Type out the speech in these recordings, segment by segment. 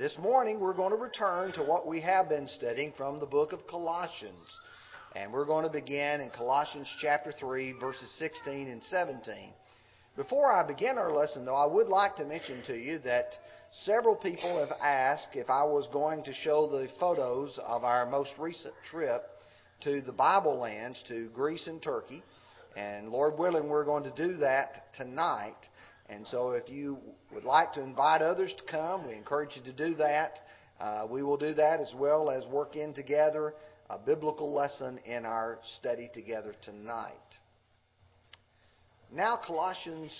This morning we're going to return to what we have been studying from the book of Colossians. And we're going to begin in Colossians chapter 3, verses 16 and 17. Before I begin our lesson, though, I would like to mention to you that several people have asked if I was going to show the photos of our most recent trip to the Bible lands, to Greece and Turkey. And Lord willing, we're going to do that tonight. And so if you would like to invite others to come, we encourage you to do that. We will do that as well as work in together a biblical lesson in our study together tonight. Now Colossians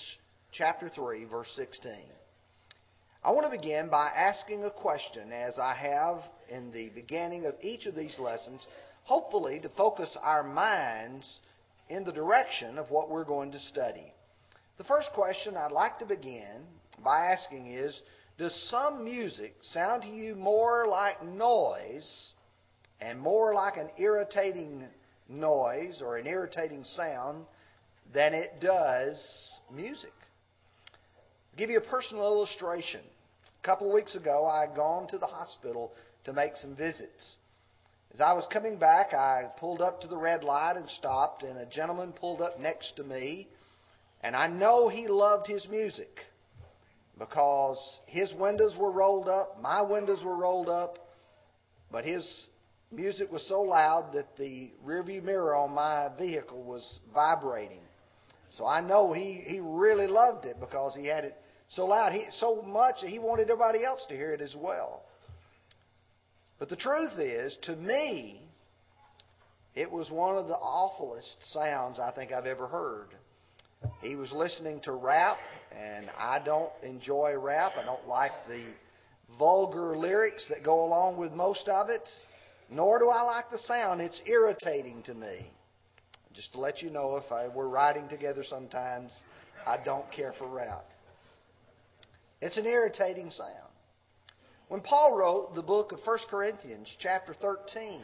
chapter 3, verse 16. I want to begin by asking a question, as I have in the beginning of each of these lessons, hopefully to focus our minds in the direction of what we're going to study. The first question I'd like to begin by asking is, does some music sound to you more like noise and more like an irritating noise or an irritating sound than it does music? I'll give you a personal illustration. A couple of weeks ago, I had gone to the hospital to make some visits. As I was coming back, I pulled up to the red light and stopped, and a gentleman pulled up next to me. And I know he loved his music because his windows were rolled up, my windows were rolled up, but his music was so loud that the rearview mirror on my vehicle was vibrating. So I know he really loved it because he had it so loud, so much that he wanted everybody else to hear it as well. But the truth is, to me, it was one of the awfulest sounds I think I've ever heard. He was listening to rap, and I don't enjoy rap. I don't like the vulgar lyrics that go along with most of it, nor do I like the sound. It's irritating to me. Just to let you know, if we're riding together sometimes, I don't care for rap. It's an irritating sound. When Paul wrote the book of 1 Corinthians, chapter 13,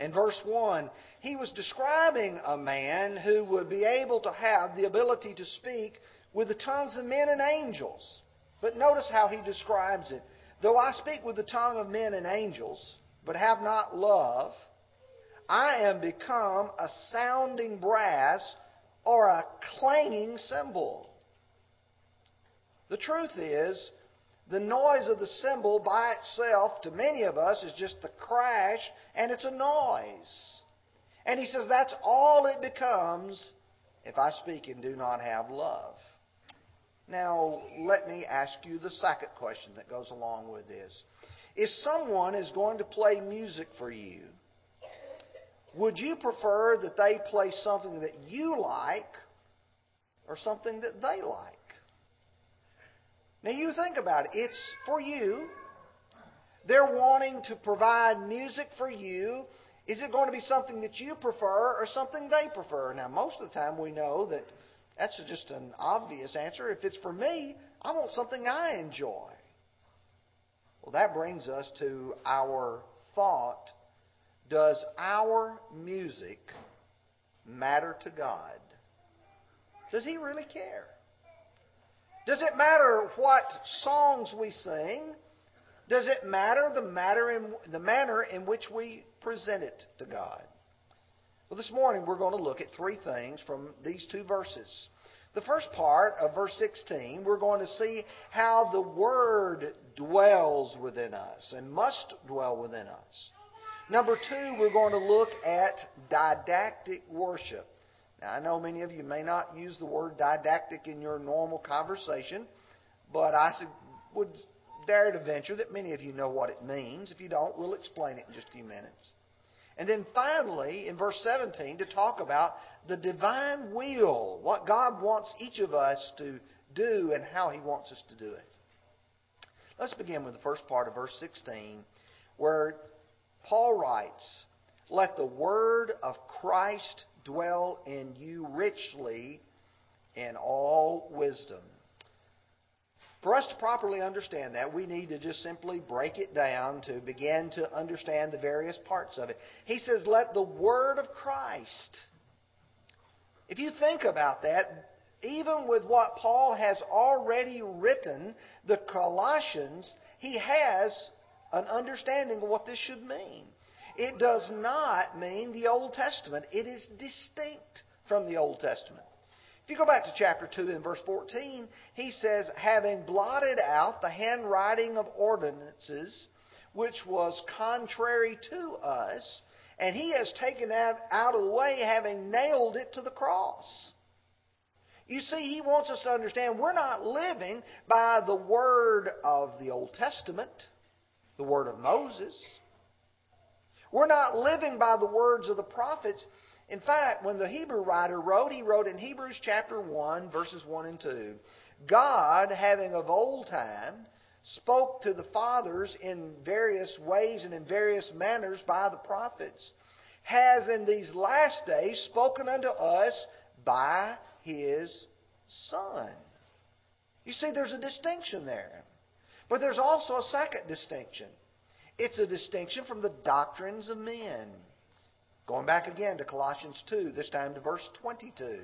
in verse 1, he was describing a man who would be able to have the ability to speak with the tongues of men and angels. But notice how he describes it. Though I speak with the tongue of men and angels, but have not love, I am become a sounding brass or a clanging cymbal. The truth is, the noise of the cymbal by itself, to many of us, is just the crash, and it's a noise. And he says that's all it becomes if I speak and do not have love. Now, let me ask you the second question that goes along with this. If someone is going to play music for you, would you prefer that they play something that you like or something that they like? Now you think about it. It's for you. They're wanting to provide music for you. Is it going to be something that you prefer or something they prefer? Now most of the time we know that that's just an obvious answer. If it's for me, I want something I enjoy. Well, that brings us to our thought. Does our music matter to God? Does He really care? Does it matter what songs we sing? Does it matter the manner in which we present it to God? Well, this morning we're going to look at three things from these two verses. The first part of verse 16, we're going to see how the Word dwells within us and must dwell within us. Number two, we're going to look at didactic worship. Now, I know many of you may not use the word didactic in your normal conversation, but I would dare to venture that many of you know what it means. If you don't, we'll explain it in just a few minutes. And then finally, in verse 17, to talk about the divine will, what God wants each of us to do and how He wants us to do it. Let's begin with the first part of verse 16, where Paul writes, "Let the word of Christ dwell in you richly in all wisdom." For us to properly understand that, we need to just simply break it down to begin to understand the various parts of it. He says, let the word of Christ. If you think about that, even with what Paul has already written, the Colossians he has an understanding of what this should mean. It does not mean the Old Testament. It is distinct from the Old Testament. If you go back to chapter 2 and verse 14, he says, having blotted out the handwriting of ordinances, which was contrary to us, and he has taken that out of the way, having nailed it to the cross. You see, he wants us to understand we're not living by the word of the Old Testament, the word of Moses. We're not living by the words of the prophets. In fact, when the Hebrew writer wrote, he wrote in Hebrews chapter 1, verses 1 and 2, God, having of old time, spoke to the fathers in various ways and in various manners by the prophets, has in these last days spoken unto us by His Son. You see, there's a distinction there. But there's also a second distinction. It's a distinction from the doctrines of men. Going back again to Colossians 2, this time to verse 22.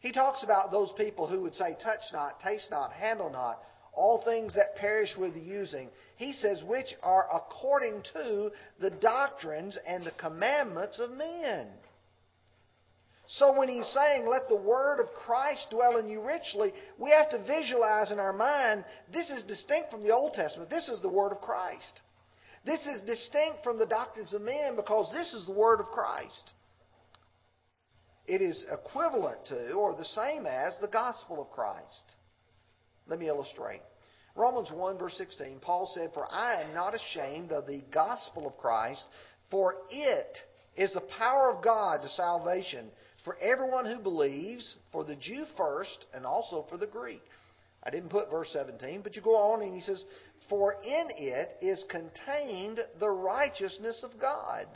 He talks about those people who would say, touch not, taste not, handle not, all things that perish with the using. He says, which are according to the doctrines and the commandments of men. So when he's saying, let the word of Christ dwell in you richly, we have to visualize in our mind, this is distinct from the Old Testament. This is the word of Christ. This is distinct from the doctrines of men because this is the word of Christ. It is equivalent to or the same as the gospel of Christ. Let me illustrate. Romans 1, verse 16, Paul said, for I am not ashamed of the gospel of Christ, for it is the power of God to salvation for everyone who believes, for the Jew first, and also for the Greek. I didn't put verse 17, but you go on and he says, for in it is contained the righteousness of God.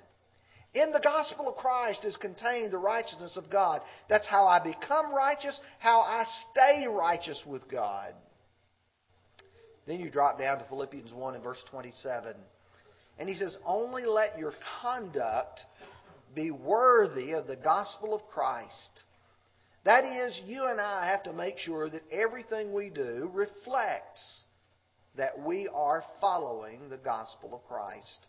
In the gospel of Christ is contained the righteousness of God. That's how I become righteous, how I stay righteous with God. Then you drop down to Philippians 1 and verse 27. And he says, only let your conduct be worthy of the gospel of Christ. That is, you and I have to make sure that everything we do reflects that we are following the gospel of Christ.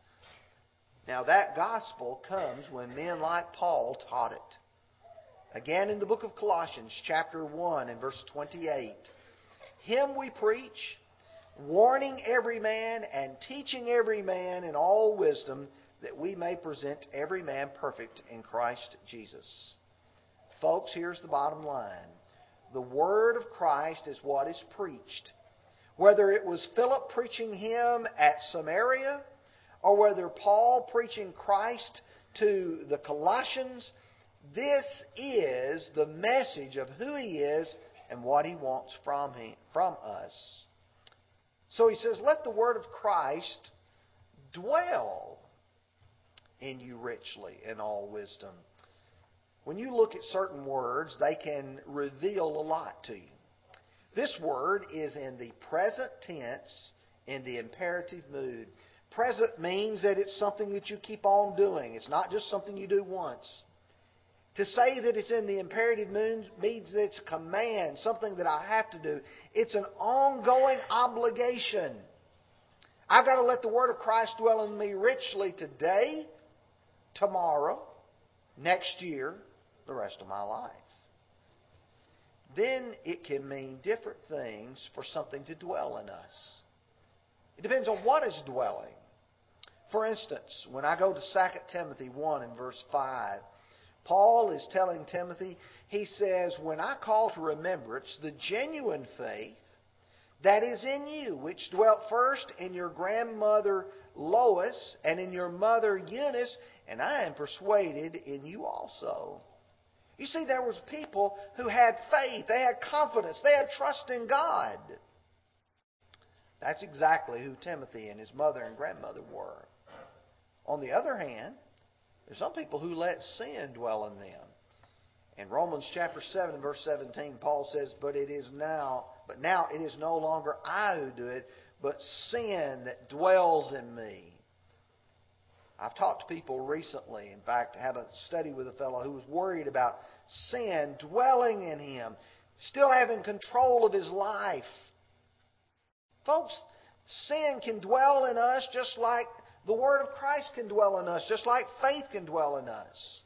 Now that gospel comes when men like Paul taught it. Again in the book of Colossians chapter 1 and verse 28. Him we preach, warning every man and teaching every man in all wisdom, that we may present every man perfect in Christ Jesus. Folks, here's the bottom line. The word of Christ is what is preached. Whether it was Philip preaching him at Samaria, or whether Paul preaching Christ to the Colossians, this is the message of who he is and what he wants from us. So he says, let the word of Christ dwell in you richly in all wisdom. When you look at certain words, they can reveal a lot to you. This word is in the present tense in the imperative mood. Present means that it's something that you keep on doing. It's not just something you do once. To say that it's in the imperative mood means that it's a command, something that I have to do. It's an ongoing obligation. I've got to let the word of Christ dwell in me richly today, tomorrow, next year, the rest of my life. Then it can mean different things for something to dwell in us. It depends on what is dwelling. For instance, when I go to 2 Timothy 1 and verse 5, Paul is telling Timothy, he says, when I call to remembrance the genuine faith that is in you, which dwelt first in your grandmother Lois and in your mother Eunice, and I am persuaded in you also. You see, there was people who had faith, they had confidence, they had trust in God. That's exactly who Timothy and his mother and grandmother were. On the other hand, there's some people who let sin dwell in them. In Romans chapter 7 and verse 17, Paul says, But now it is no longer I who do it, but sin that dwells in me. I've talked to people recently. In fact, I had a study with a fellow who was worried about sin dwelling in him, still having control of his life. Folks, sin can dwell in us just like the Word of Christ can dwell in us, just like faith can dwell in us.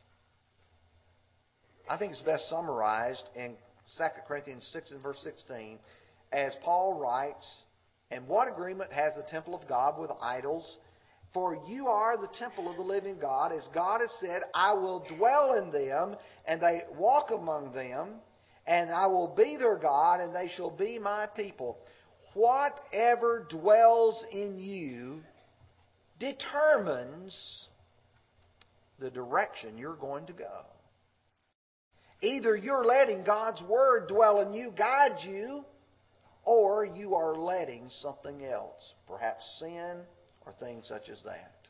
I think it's best summarized in 2 Corinthians 6 and verse 16 as Paul writes, "And what agreement has the temple of God with idols? For you are the temple of the living God. As God has said, I will dwell in them, and they walk among them, and I will be their God, and they shall be my people. Whatever dwells in you determines the direction you're going to go." Either you're letting God's Word dwell in you, guide you, or you are letting something else, perhaps sin or things such as that.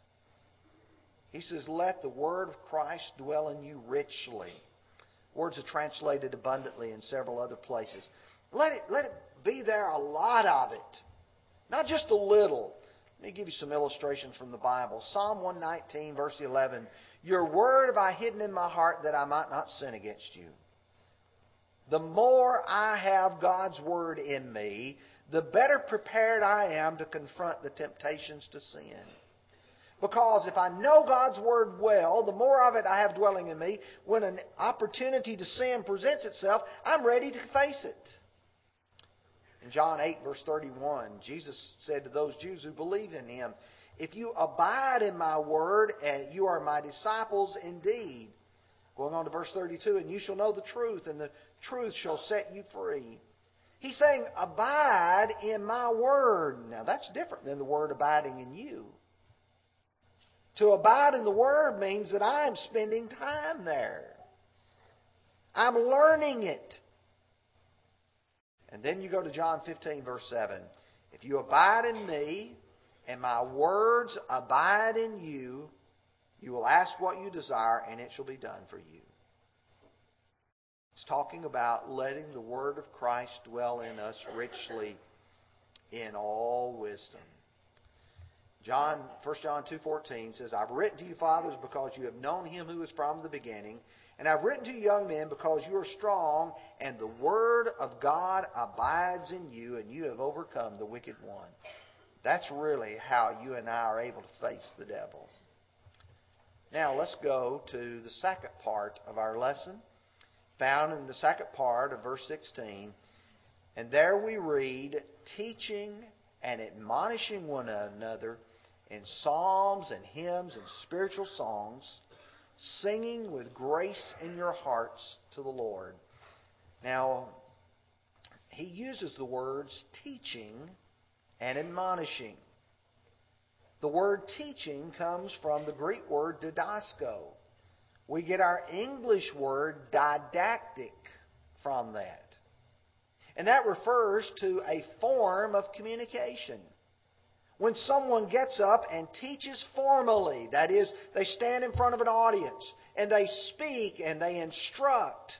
He says, "Let the Word of Christ dwell in you richly." Words are translated abundantly in several other places. Let it be there, a lot of it, not just a little. Let me give you some illustrations from the Bible. Psalm 119, verse 11. "Your word have I hidden in my heart that I might not sin against you." The more I have God's Word in me, the better prepared I am to confront the temptations to sin. Because if I know God's Word well, the more of it I have dwelling in me, when an opportunity to sin presents itself, I'm ready to face it. In John 8, verse 31, Jesus said to those Jews who believed in Him, "If you abide in my word, and you are my disciples indeed." Going on to verse 32, "And you shall know the truth, and the truth shall set you free." He's saying, abide in my word. Now, that's different than the word abiding in you. To abide in the word means that I am spending time there. I'm learning it. And then you go to John 15, verse 7. "If you abide in me, and my words abide in you, you will ask what you desire, and it shall be done for you." It's talking about letting the Word of Christ dwell in us richly in all wisdom. 1 John 2:14 says, "I've written to you, fathers, because you have known Him who is from the beginning. And I've written to you, young men, because you are strong, and the Word of God abides in you, and you have overcome the wicked one." That's really how you and I are able to face the devil. Now let's go to the second part of our lesson, found in the second part of verse 16. And there we read, "Teaching and admonishing one another in psalms and hymns and spiritual songs, singing with grace in your hearts to the Lord." Now, he uses the words teaching and admonishing. The word teaching comes from the Greek word didasko. We get our English word didactic from that. And that refers to a form of communication. When someone gets up and teaches formally, that is, they stand in front of an audience and they speak and they instruct,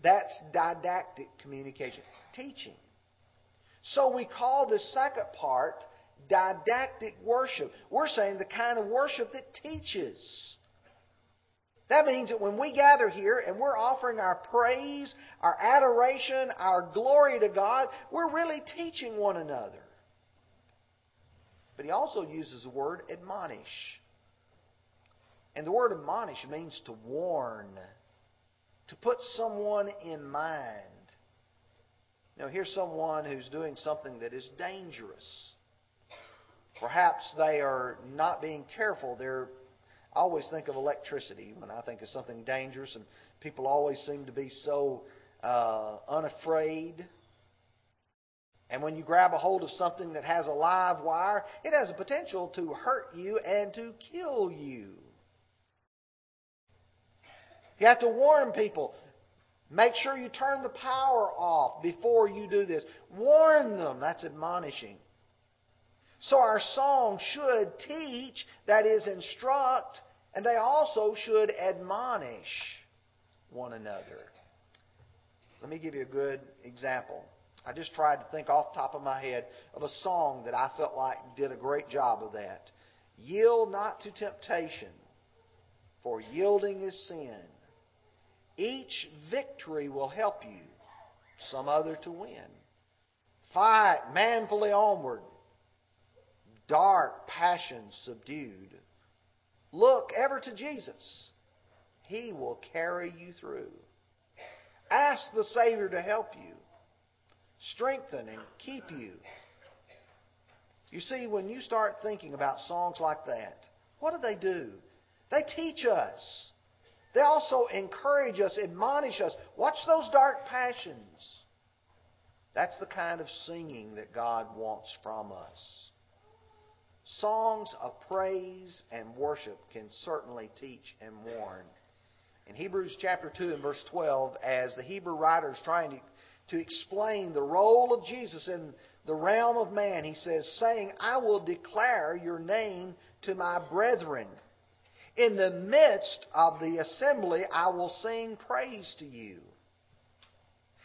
that's didactic communication, teaching. So we call this second part didactic worship. We're saying the kind of worship that teaches. That means that when we gather here and we're offering our praise, our adoration, our glory to God, we're really teaching one another. But he also uses the word admonish. And the word admonish means to warn, to put someone in mind. Now, here's someone who's doing something that is dangerous. Perhaps they are not being careful. I always think of electricity when I think of something dangerous, and people always seem to be so unafraid. And when you grab a hold of something that has a live wire, it has a potential to hurt you and to kill you. You have to warn people. Make sure you turn the power off before you do this. Warn them. That's admonishing. So our song should teach, that is, instruct, and they also should admonish one another. Let me give you a good example. I just tried to think off the top of my head of a song that I felt like did a great job of that. "Yield not to temptation, for yielding is sin. Each victory will help you, some other to win. Fight manfully onward, dark passions subdued, look ever to Jesus. He will carry you through. Ask the Savior to help you, strengthen and keep you. You see, when you start thinking about songs like that, what do? They teach us. They also encourage us, admonish us. Watch those dark passions. That's the kind of singing that God wants from us. Songs of praise and worship can certainly teach and warn. In Hebrews chapter 2 and verse 12, as the Hebrew writer is trying to explain the role of Jesus in the realm of man, he says, saying, I will declare your name to my brethren. In the midst of the assembly, I will sing praise to you.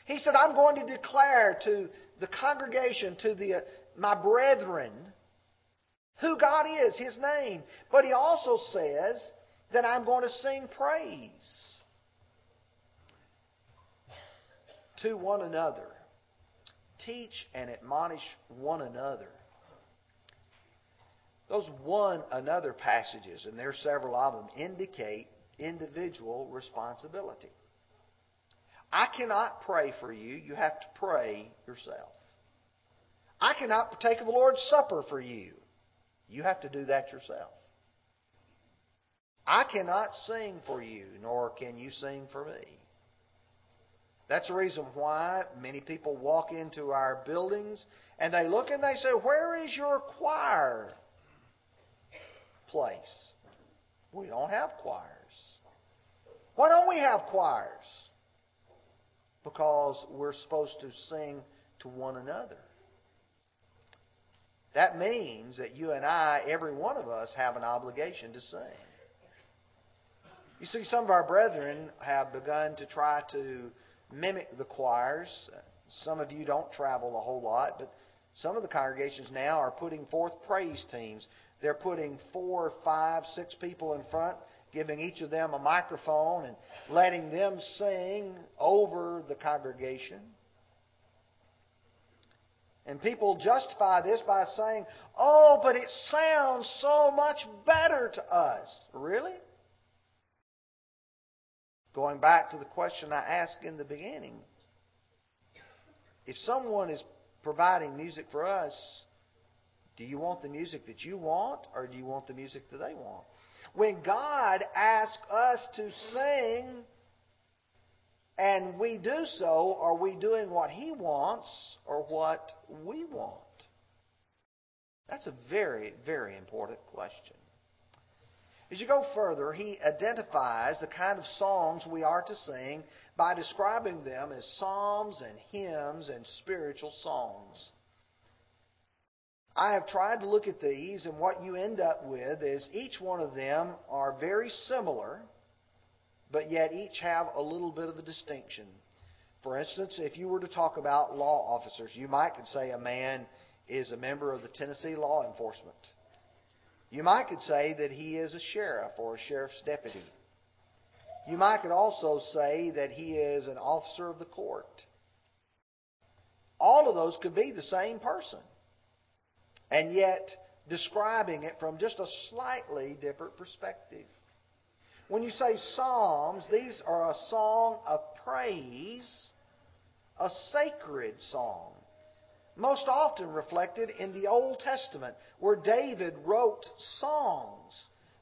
He said, I'm going to declare to the congregation, to my brethren, who God is, His name. But He also says that I'm going to sing praise to one another. Teach and admonish one another. Those one another passages, and there are several of them, indicate individual responsibility. I cannot pray for you. You have to pray yourself. I cannot partake of the Lord's Supper for you. You have to do that yourself. I cannot sing for you, nor can you sing for me. That's the reason why many people walk into our buildings and they look and they say, where is your choir place? We don't have choirs. Why don't we have choirs? Because we're supposed to sing to one another. That means that you and I, every one of us, have an obligation to sing. You see, some of our brethren have begun to try to mimic the choirs. Some of you don't travel a whole lot, but some of the congregations now are putting forth praise teams. They're putting 4, 5, 6 people in front, giving each of them a microphone and letting them sing over the congregation. And people justify this by saying, oh, but it sounds so much better to us. Really? Going back to the question I asked in the beginning, if someone is providing music for us, do you want the music that you want, or do you want the music that they want? When God asks us to sing and we do so, are we doing what He wants or what we want? That's a very, very important question. As you go further, he identifies the kind of songs we are to sing by describing them as psalms and hymns and spiritual songs. I have tried to look at these, and what you end up with is each one of them are very similar, but yet each have a little bit of a distinction. For instance, if you were to talk about law officers, you might could say a man is a member of the Tennessee law enforcement. You might could say that he is a sheriff or a sheriff's deputy. You might could also say that he is an officer of the court. All of those could be the same person, and yet describing it from just a slightly different perspective. When you say psalms, these are a song of praise, a sacred song, most often reflected in the Old Testament, where David wrote songs.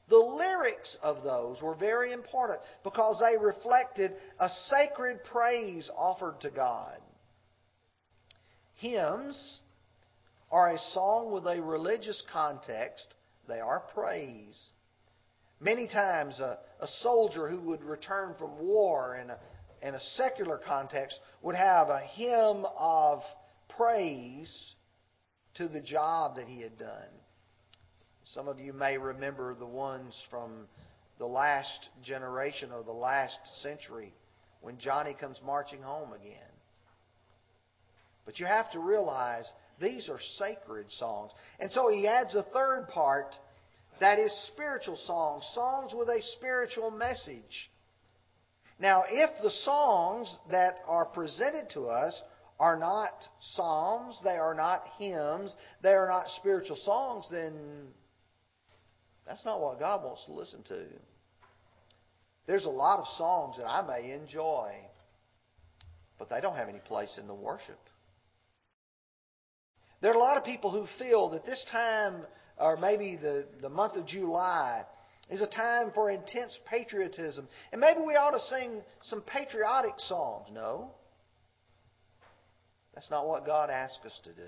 The lyrics of those were very important because they reflected a sacred praise offered to God. Hymns are a song with a religious context. They are praise. Many times a soldier who would return from war in a secular context would have a hymn of praise to the job that he had done. Some of you may remember the ones from the last generation or the last century, when Johnny comes marching home again. But you have to realize these are sacred songs. And so he adds a third part, that is spiritual songs, songs with a spiritual message. Now, if the songs that are presented to us are not psalms, they are not hymns, they are not spiritual songs, then that's not what God wants to listen to. There's a lot of songs that I may enjoy, but they don't have any place in the worship. There are a lot of people who feel that this time, or maybe the month of July, is a time for intense patriotism. And maybe we ought to sing some patriotic psalms. No. That's not what God asked us to do.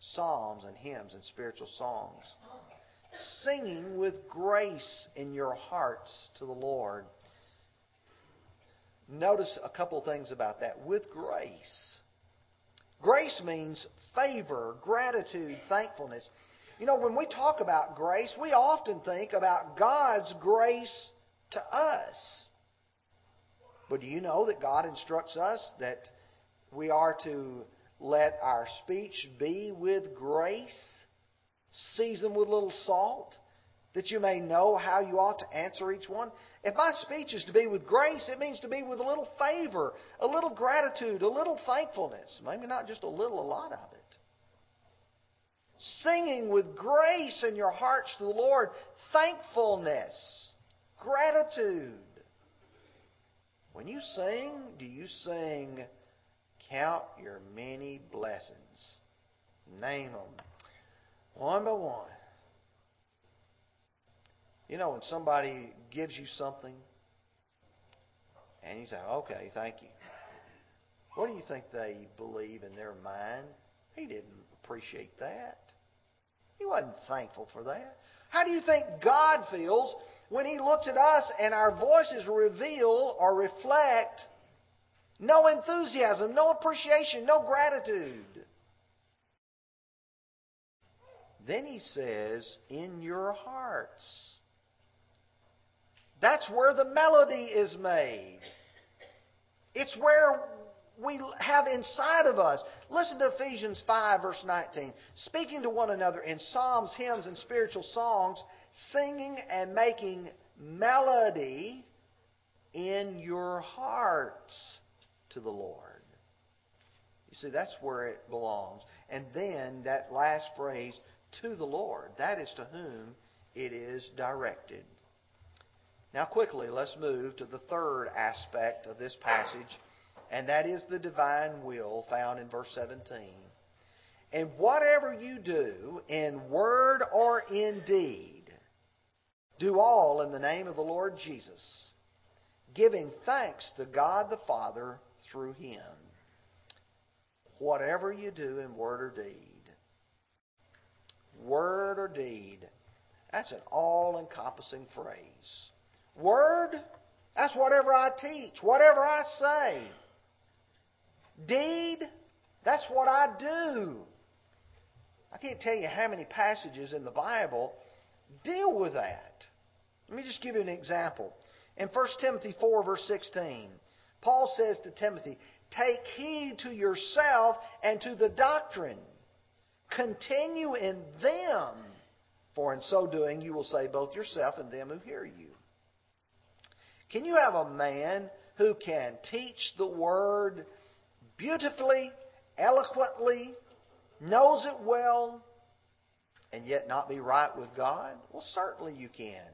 Psalms and hymns and spiritual songs. Singing with grace in your hearts to the Lord. Notice a couple of things about that. With grace. Grace means favor, gratitude, thankfulness. You know, when we talk about grace, we often think about God's grace to us. But do you know that God instructs us that we are to let our speech be with grace, seasoned with a little salt, that you may know how you ought to answer each one? If my speech is to be with grace, it means to be with a little favor, a little gratitude, a little thankfulness. Maybe not just a little, a lot of it. Singing with grace in your hearts to the Lord. Thankfulness. Gratitude. When you sing, do you sing, count your many blessings? Name them. One by one. You know, when somebody gives you something, and you say, okay, thank you. What do you think they believe in their mind? He didn't appreciate that. He wasn't thankful for that. How do you think God feels when He looks at us and our voices reveal or reflect no enthusiasm, no appreciation, no gratitude? Then He says, in your hearts. That's where the melody is made. It's where we have inside of us. Listen to Ephesians 5, verse 19. Speaking to one another in psalms, hymns, and spiritual songs, singing and making melody in your hearts to the Lord. You see, that's where it belongs. And then that last phrase, to the Lord, that is to whom it is directed. Now quickly, let's move to the third aspect of this passage. And that is the divine will found in verse 17. And whatever you do, in word or in deed, do all in the name of the Lord Jesus, giving thanks to God the Father through Him. Whatever you do in word or deed. Word or deed. That's an all-encompassing phrase. Word, that's whatever I teach, whatever I say. Deed, that's what I do. I can't tell you how many passages in the Bible deal with that. Let me just give you an example. In 1 Timothy 4, verse 16, Paul says to Timothy, take heed to yourself and to the doctrine. Continue in them, for in so doing you will save both yourself and them who hear you. Can you have a man who can teach the Word beautifully, eloquently, knows it well, and yet not be right with God? Well, certainly you can.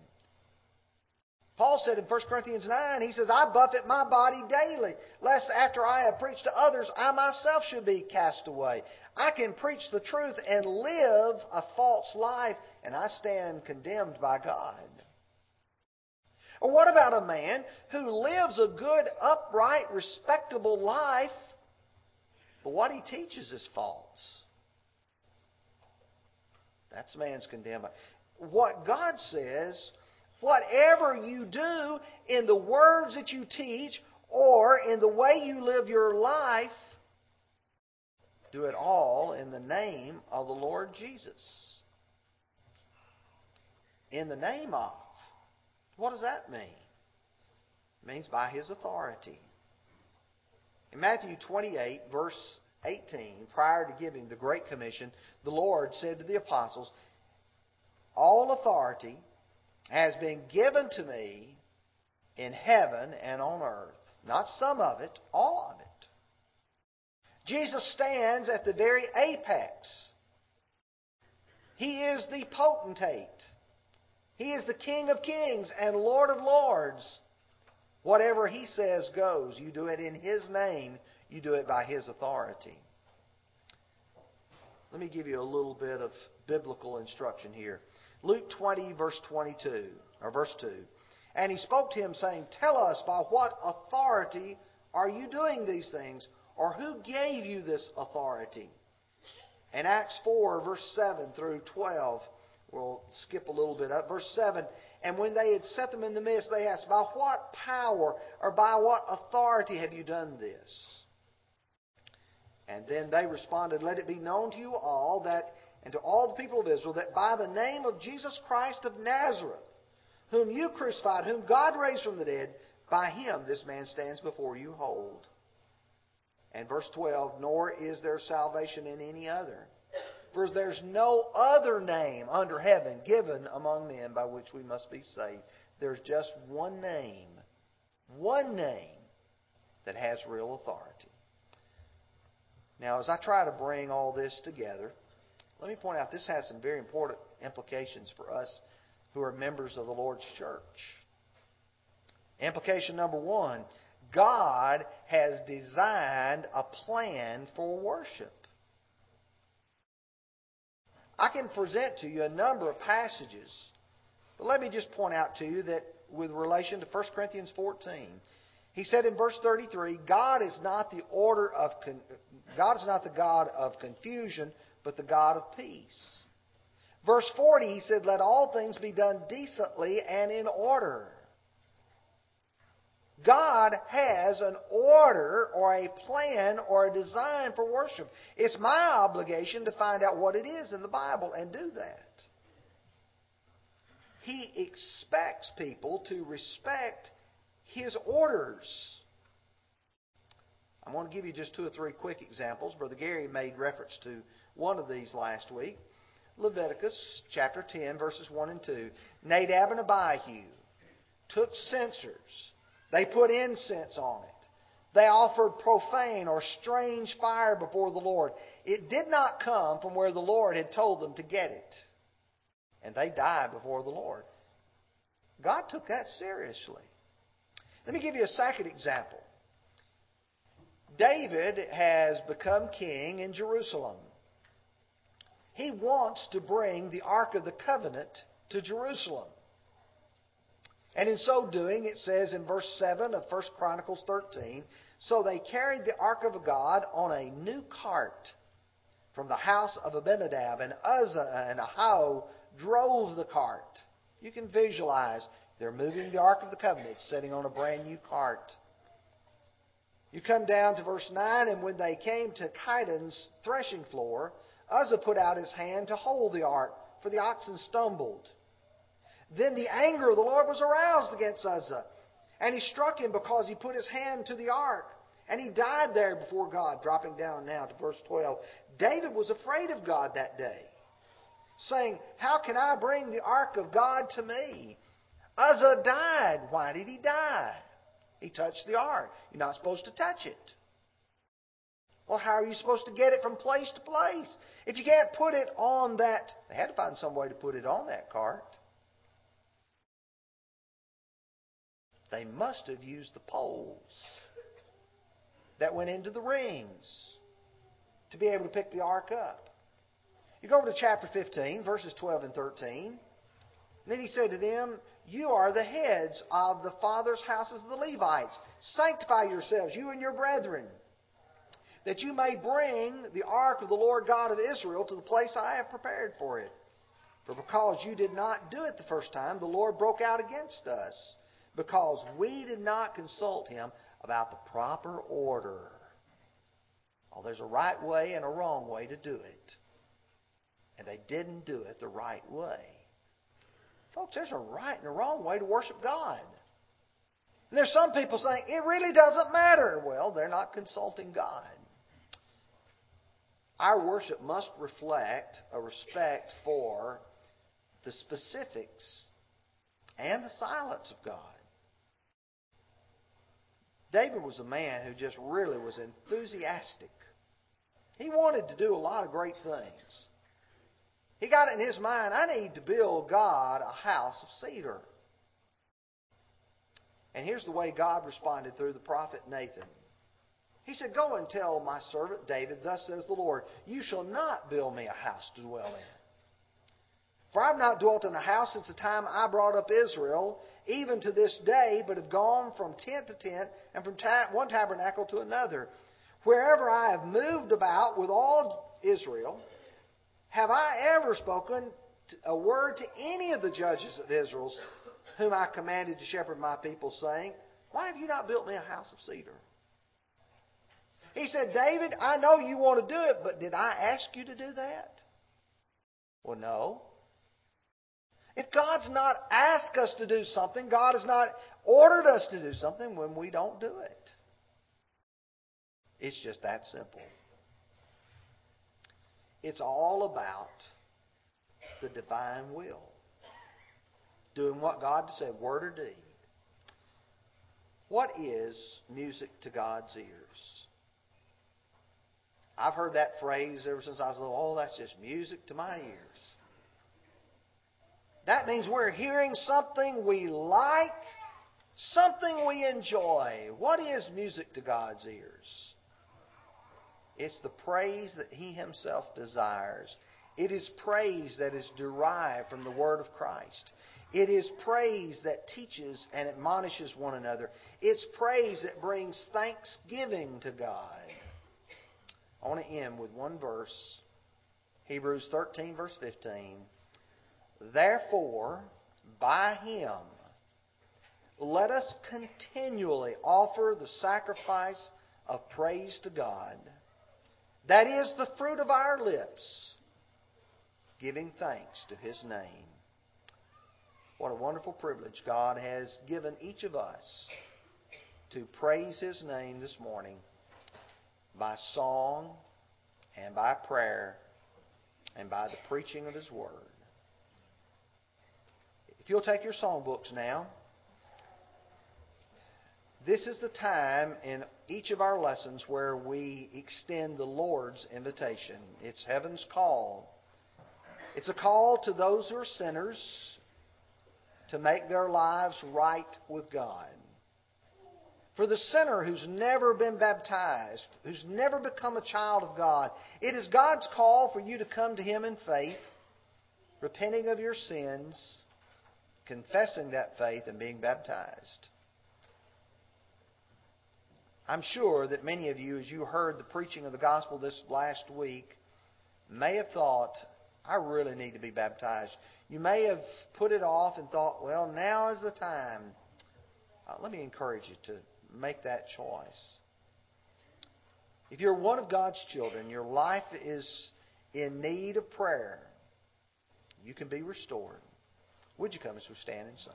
Paul said in 1 Corinthians 9, he says, I buffet my body daily, lest after I have preached to others, I myself should be cast away. I can preach the truth and live a false life, and I stand condemned by God. Or what about a man who lives a good, upright, respectable life, but what he teaches is false? That's man's condemnment. What God says, whatever you do in the words that you teach or in the way you live your life, do it all in the name of the Lord Jesus. In the name of. What does that mean? It means by His authority. In Matthew 28, verse 18, prior to giving the Great Commission, the Lord said to the apostles, all authority has been given to me in heaven and on earth. Not some of it, all of it. Jesus stands at the very apex. He is the potentate. He is the King of kings and Lord of lords. Whatever He says goes. You do it in His name. You do it by His authority. Let me give you a little bit of biblical instruction here. Luke 20, verse 2. And he spoke to him, saying, Tell us, by what authority are you doing these things? Or who gave you this authority? And Acts 4, verse 7 through 12. We'll skip a little bit up. Verse 7, And when they had set them in the midst, they asked, By what power or by what authority have you done this? And then they responded, Let it be known to you all that, and to all the people of Israel, that by the name of Jesus Christ of Nazareth, whom you crucified, whom God raised from the dead, by Him this man stands before you whole. And verse 12, Nor is there salvation in any other. For there's no other name under heaven given among men by which we must be saved. There's just one name that has real authority. Now, as I try to bring all this together, let me point out this has some very important implications for us who are members of the Lord's church. Implication number one, God has designed a plan for worship. I can present to you a number of passages, but let me just point out to you that with relation to 1 Corinthians 14, he said in verse 33, God is not the God of confusion, but the God of peace. Verse 40, he said, Let all things be done decently and in order. God has an order or a plan or a design for worship. It's my obligation to find out what it is in the Bible and do that. He expects people to respect His orders. I want to give you just two or three quick examples. Brother Gary made reference to one of these last week. Leviticus chapter 10, verses 1 and 2. Nadab and Abihu took censers. They put incense on it. They offered profane or strange fire before the Lord. It did not come from where the Lord had told them to get it. And they died before the Lord. God took that seriously. Let me give you a second example. David has become king in Jerusalem. He wants to bring the Ark of the Covenant to Jerusalem. And in so doing, it says in verse 7 of 1 Chronicles 13, So they carried the ark of God on a new cart from the house of Abinadab, and Uzzah and Ahio drove the cart. You can visualize they're moving the ark of the covenant, sitting on a brand new cart. You come down to verse 9, And when they came to Kidon's threshing floor, Uzzah put out his hand to hold the ark, for the oxen stumbled. Then the anger of the Lord was aroused against Uzzah, and he struck him because he put his hand to the ark, and he died there before God. Dropping down now to verse 12. David was afraid of God that day, saying, How can I bring the ark of God to me? Uzzah died. Why did he die? He touched the ark. You're not supposed to touch it. Well, how are you supposed to get it from place to place? If you can't put it on that, they had to find some way to put it on that cart. They must have used the poles that went into the rings to be able to pick the ark up. You go over to chapter 15, verses 12 and 13. And then he said to them, You are the heads of the fathers' houses of the Levites. Sanctify yourselves, you and your brethren, that you may bring the ark of the Lord God of Israel to the place I have prepared for it. For because you did not do it the first time, the Lord broke out against us, because we did not consult Him about the proper order. Oh, there's a right way and a wrong way to do it. And they didn't do it the right way. Folks, there's a right and a wrong way to worship God. And there's some people saying, it really doesn't matter. Well, they're not consulting God. Our worship must reflect a respect for the specifics and the silence of God. David was a man who just really was enthusiastic He wanted to do a lot of great things. He got it in his mind, I need to build God a house of cedar. And here's the way God responded through the prophet Nathan. He said, Go and tell my servant David, thus says the Lord, you shall not build me a house to dwell in. For I have not dwelt in a house since the time I brought up Israel, even to this day, but have gone from tent to tent and from one tabernacle to another. Wherever I have moved about with all Israel, have I ever spoken a word to any of the judges of Israel, whom I commanded to shepherd my people, saying, Why have you not built me a house of cedar? He said, David, I know you want to do it, but did I ask you to do that? Well, no. If God's not asked us to do something, God has not ordered us to do something when we don't do it. It's just that simple. It's all about the divine will. Doing what God said, word or deed. What is music to God's ears? I've heard that phrase ever since I was little. Oh, that's just music to my ears. That means we're hearing something we like, something we enjoy. What is music to God's ears? It's the praise that He Himself desires. It is praise that is derived from the Word of Christ. It is praise that teaches and admonishes one another. It's praise that brings thanksgiving to God. I want to end with one verse. Hebrews 13, verse 15. Therefore, by Him, let us continually offer the sacrifice of praise to God. That is the fruit of our lips, giving thanks to His name. What a wonderful privilege God has given each of us to praise His name this morning by song and by prayer and by the preaching of His Word. If you'll take your songbooks now, this is the time in each of our lessons where we extend the Lord's invitation. It's heaven's call. It's a call to those who are sinners to make their lives right with God. For the sinner who's never been baptized, who's never become a child of God, it is God's call for you to come to Him in faith, repenting of your sins, confessing that faith, and being baptized. I'm sure that many of you, as you heard the preaching of the gospel this last week, may have thought, I really need to be baptized. You may have put it off and thought, well, now is the time. Let me encourage you to make that choice. If you're one of God's children, your life is in need of prayer. You can be restored. Would you come as we stand and sing?